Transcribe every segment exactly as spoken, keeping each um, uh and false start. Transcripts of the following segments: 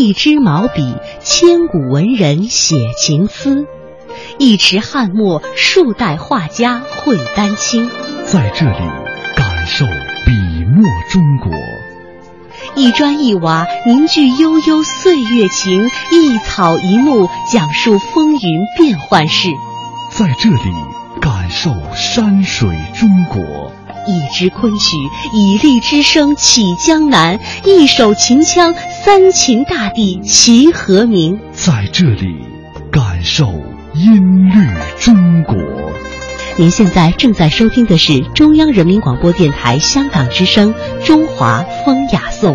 一支毛笔，千古文人写情思；一池翰墨，数代画家绘丹青。在这里，感受笔墨中国。一砖一瓦凝聚悠悠岁月情，一草一木讲述风云变幻事。在这里，感受山水中国。一支昆曲，以砾之声起江南；一首秦腔，三秦大地齐和鸣。在这里，感受音律中国。您现在正在收听的是中央人民广播电台香港之声《中华风雅颂》。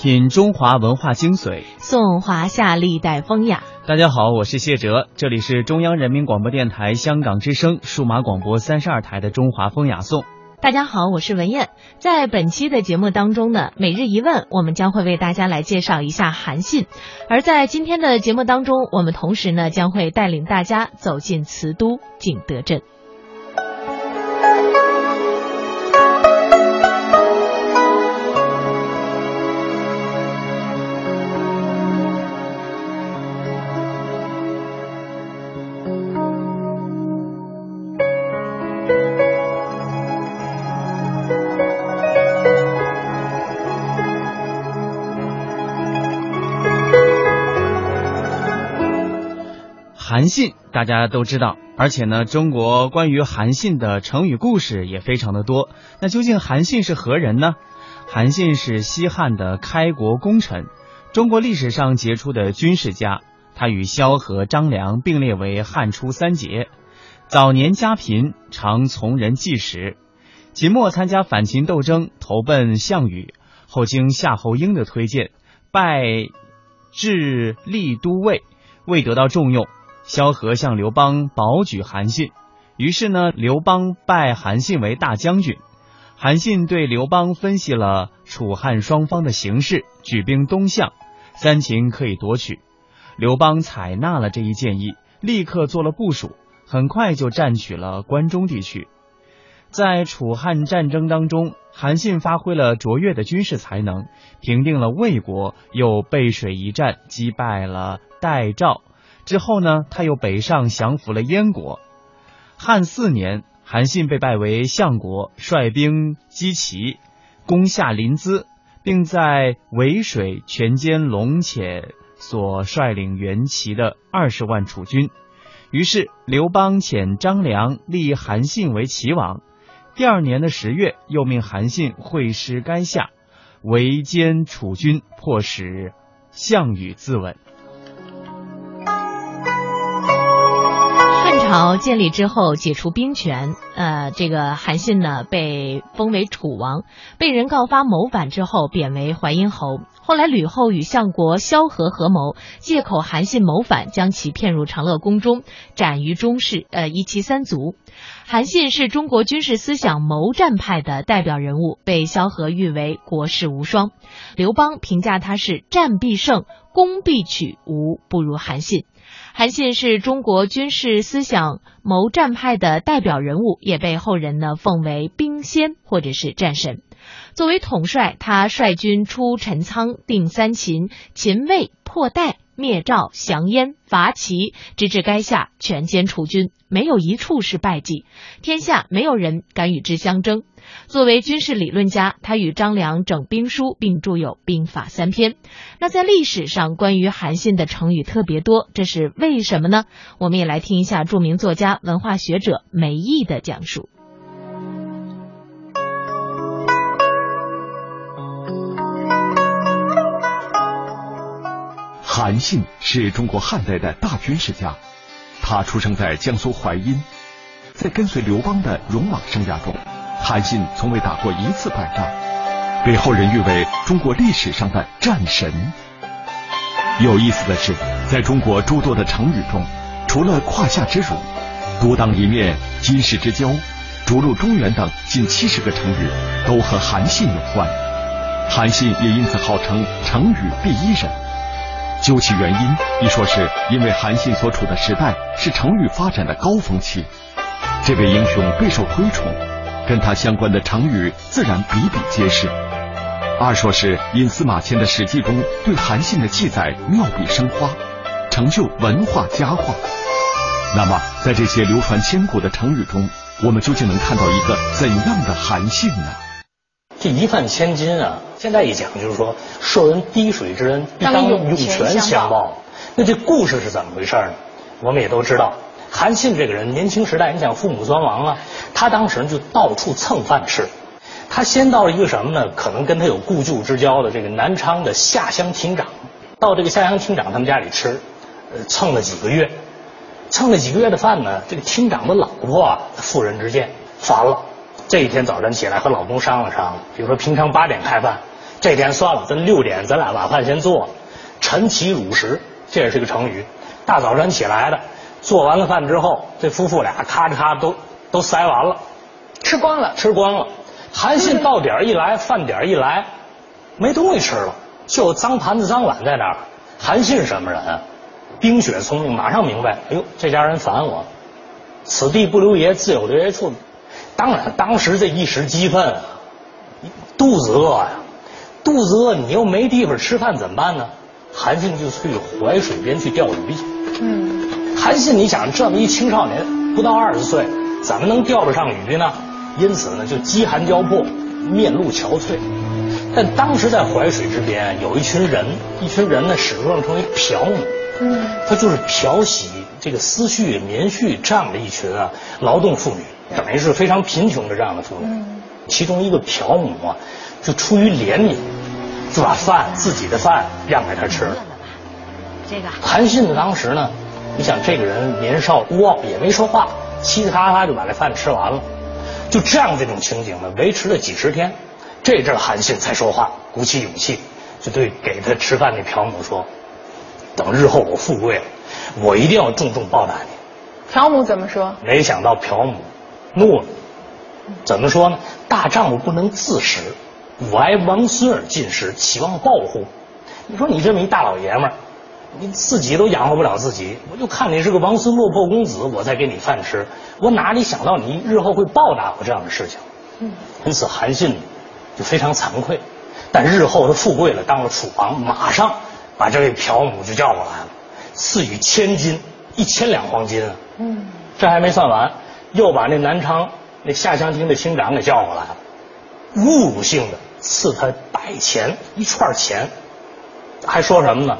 品中华文化精髓，颂华夏历代风雅。大家好，我是谢哲，这里是中央人民广播电台香港之声数码广播三十二台的中华风雅颂。大家好，我是文燕。在本期的节目当中呢，每日一问我们将会为大家来介绍一下韩信，而在今天的节目当中，我们同时呢将会带领大家走进瓷都景德镇。韩信大家都知道，而且呢，中国关于韩信的成语故事也非常的多。那究竟韩信是何人呢？韩信是西汉的开国功臣，中国历史上杰出的军事家，他与萧何、张良并列为汉初三杰。早年家贫，常从人计时，秦末参加反秦斗争，投奔项羽，后经夏侯婴的推荐，拜至利都尉，未得到重用。萧何向刘邦保举韩信，于是呢，刘邦拜韩信为大将军。韩信对刘邦分析了楚汉双方的形势，举兵东向，三秦可以夺取。刘邦采纳了这一建议，立刻做了部署，很快就占取了关中地区。在楚汉战争当中，韩信发挥了卓越的军事才能，平定了魏国，又背水一战击败了代赵。之后呢，他又北上降服了燕国。汉四年，韩信被拜为相国，率兵击齐，攻下临淄，并在渭水全歼龙且所率领援齐的二十万楚军。于是刘邦遣张良立韩信为齐王。第二年的十月，又命韩信会师垓下，围歼楚军，迫使项羽自刎。朝建立之后，解除兵权，呃，这个韩信呢被封为楚王，被人告发谋反之后，贬为淮阴侯。后来吕后与相国萧何合谋，借口韩信谋反，将其骗入长乐宫中，斩于中室，呃，夷其三族。韩信是中国军事思想谋战派的代表人物，被萧何誉为国士无双。刘邦评价他是战必胜，攻必取，无不如韩信。韩信是中国军事思想谋战派的代表人物，也被后人呢奉为兵仙或者是战神。作为统帅，他率军出陈仓，定三秦，秦魏破代，灭赵，降燕，伐齐，直至垓下，全歼楚军，没有一处是败绩，天下没有人敢与之相争。作为军事理论家，他与张良整兵书，并著有《兵法三篇》。那在历史上关于韩信的成语特别多，这是为什么呢？我们也来听一下著名作家、文化学者梅毅的讲述。韩信是中国汉代的大军事家，他出生在江苏淮阴，在跟随刘邦的戎马生涯中，韩信从未打过一次败仗，被后人誉为中国历史上的战神。有意思的是，在中国诸多的成语中，除了胯下之辱、独当一面、金石之交、逐鹿中原等近七十个成语都和韩信有关。韩信也因此号称成语“第一人”。究其原因，一说是因为韩信所处的时代是成语发展的高峰期，这位英雄备受推崇，跟他相关的成语自然比比皆是；二说是因司马迁的《史记》中对韩信的记载妙笔生花，成就文化佳话。那么，在这些流传千古的成语中，我们究竟能看到一个怎样的韩信呢？这一饭千金啊，现在一讲就是说，受人滴水之恩，当涌泉相报。那这故事是怎么回事呢？我们也都知道，韩信这个人年轻时代，你想父母双亡啊，他当时就到处蹭饭吃。他先到了一个什么呢？可能跟他有故旧之交的这个南昌的下乡亭长，到这个下乡亭长他们家里吃，呃，蹭了几个月，蹭了几个月的饭呢，这个厅长的老婆啊，妇人之见，烦了。这一天早晨起来和老公商量商量，比如说平常八点开饭，这天算了，咱六点咱俩把饭先做了。晨起乳食，这也是个成语。大早晨起来的，做完了饭之后，这夫妇俩咔嚓咔都都塞完了，吃光了，吃光了。韩信到点一来，饭点一来，没东西吃了，就有脏盘子脏碗在那儿。韩信什么人啊？冰雪聪明，马上明白，哎呦，这家人烦我，此地不留爷，自有留爷处。当然，当时这一时激愤啊，肚子饿呀、啊，肚子饿，你又没地方吃饭怎么办呢？韩信就去淮水边去钓鱼去。嗯，韩信，你想这么一青少年，不到二十岁，怎么能钓得上鱼呢？因此呢，就饥寒交迫，面露憔悴。但当时在淮水之边有一群人，一群人呢，史书上称为漂奴。嗯，他就是漂洗这个丝絮、棉絮这样的一群啊劳动妇女。等于是非常贫穷的这样的妇女，其中一个朴母啊，就出于怜悯，就把饭自己的饭让给他吃。这个韩信当时呢，你想这个人年少孤傲，也没说话，嘁哧咔嚓就把这饭吃完了。就这样这种情景呢，维持了几十天，这阵韩信才说话，鼓起勇气，就对给他吃饭的朴母说：“等日后我富贵了，我一定要重重报答你。”朴母怎么说？没想到朴母怒了，怎么说呢？大丈夫不能自食，吾哀王孙而进食，岂望报乎？你说你这么一大老爷们儿，你自己都养活不了自己，我就看你是个王孙落魄公子，我才给你饭吃，我哪里想到你日后会报答我这样的事情？嗯，因此韩信就非常惭愧，但日后他富贵了，当了楚王，马上把这位朴母就叫过来了，赐予千金，一千两黄金啊！嗯，这还没算完。又把那南昌那下乡亭的厅长给叫过来了，侮辱性的赐他百钱，一串钱，还说什么呢？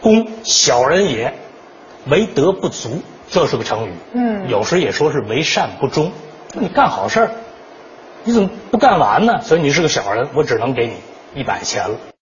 公小人也，为德不足，这是个成语。嗯，有时也说是为善不忠。你干好事儿，你怎么不干完呢？所以你是个小人，我只能给你一百钱了。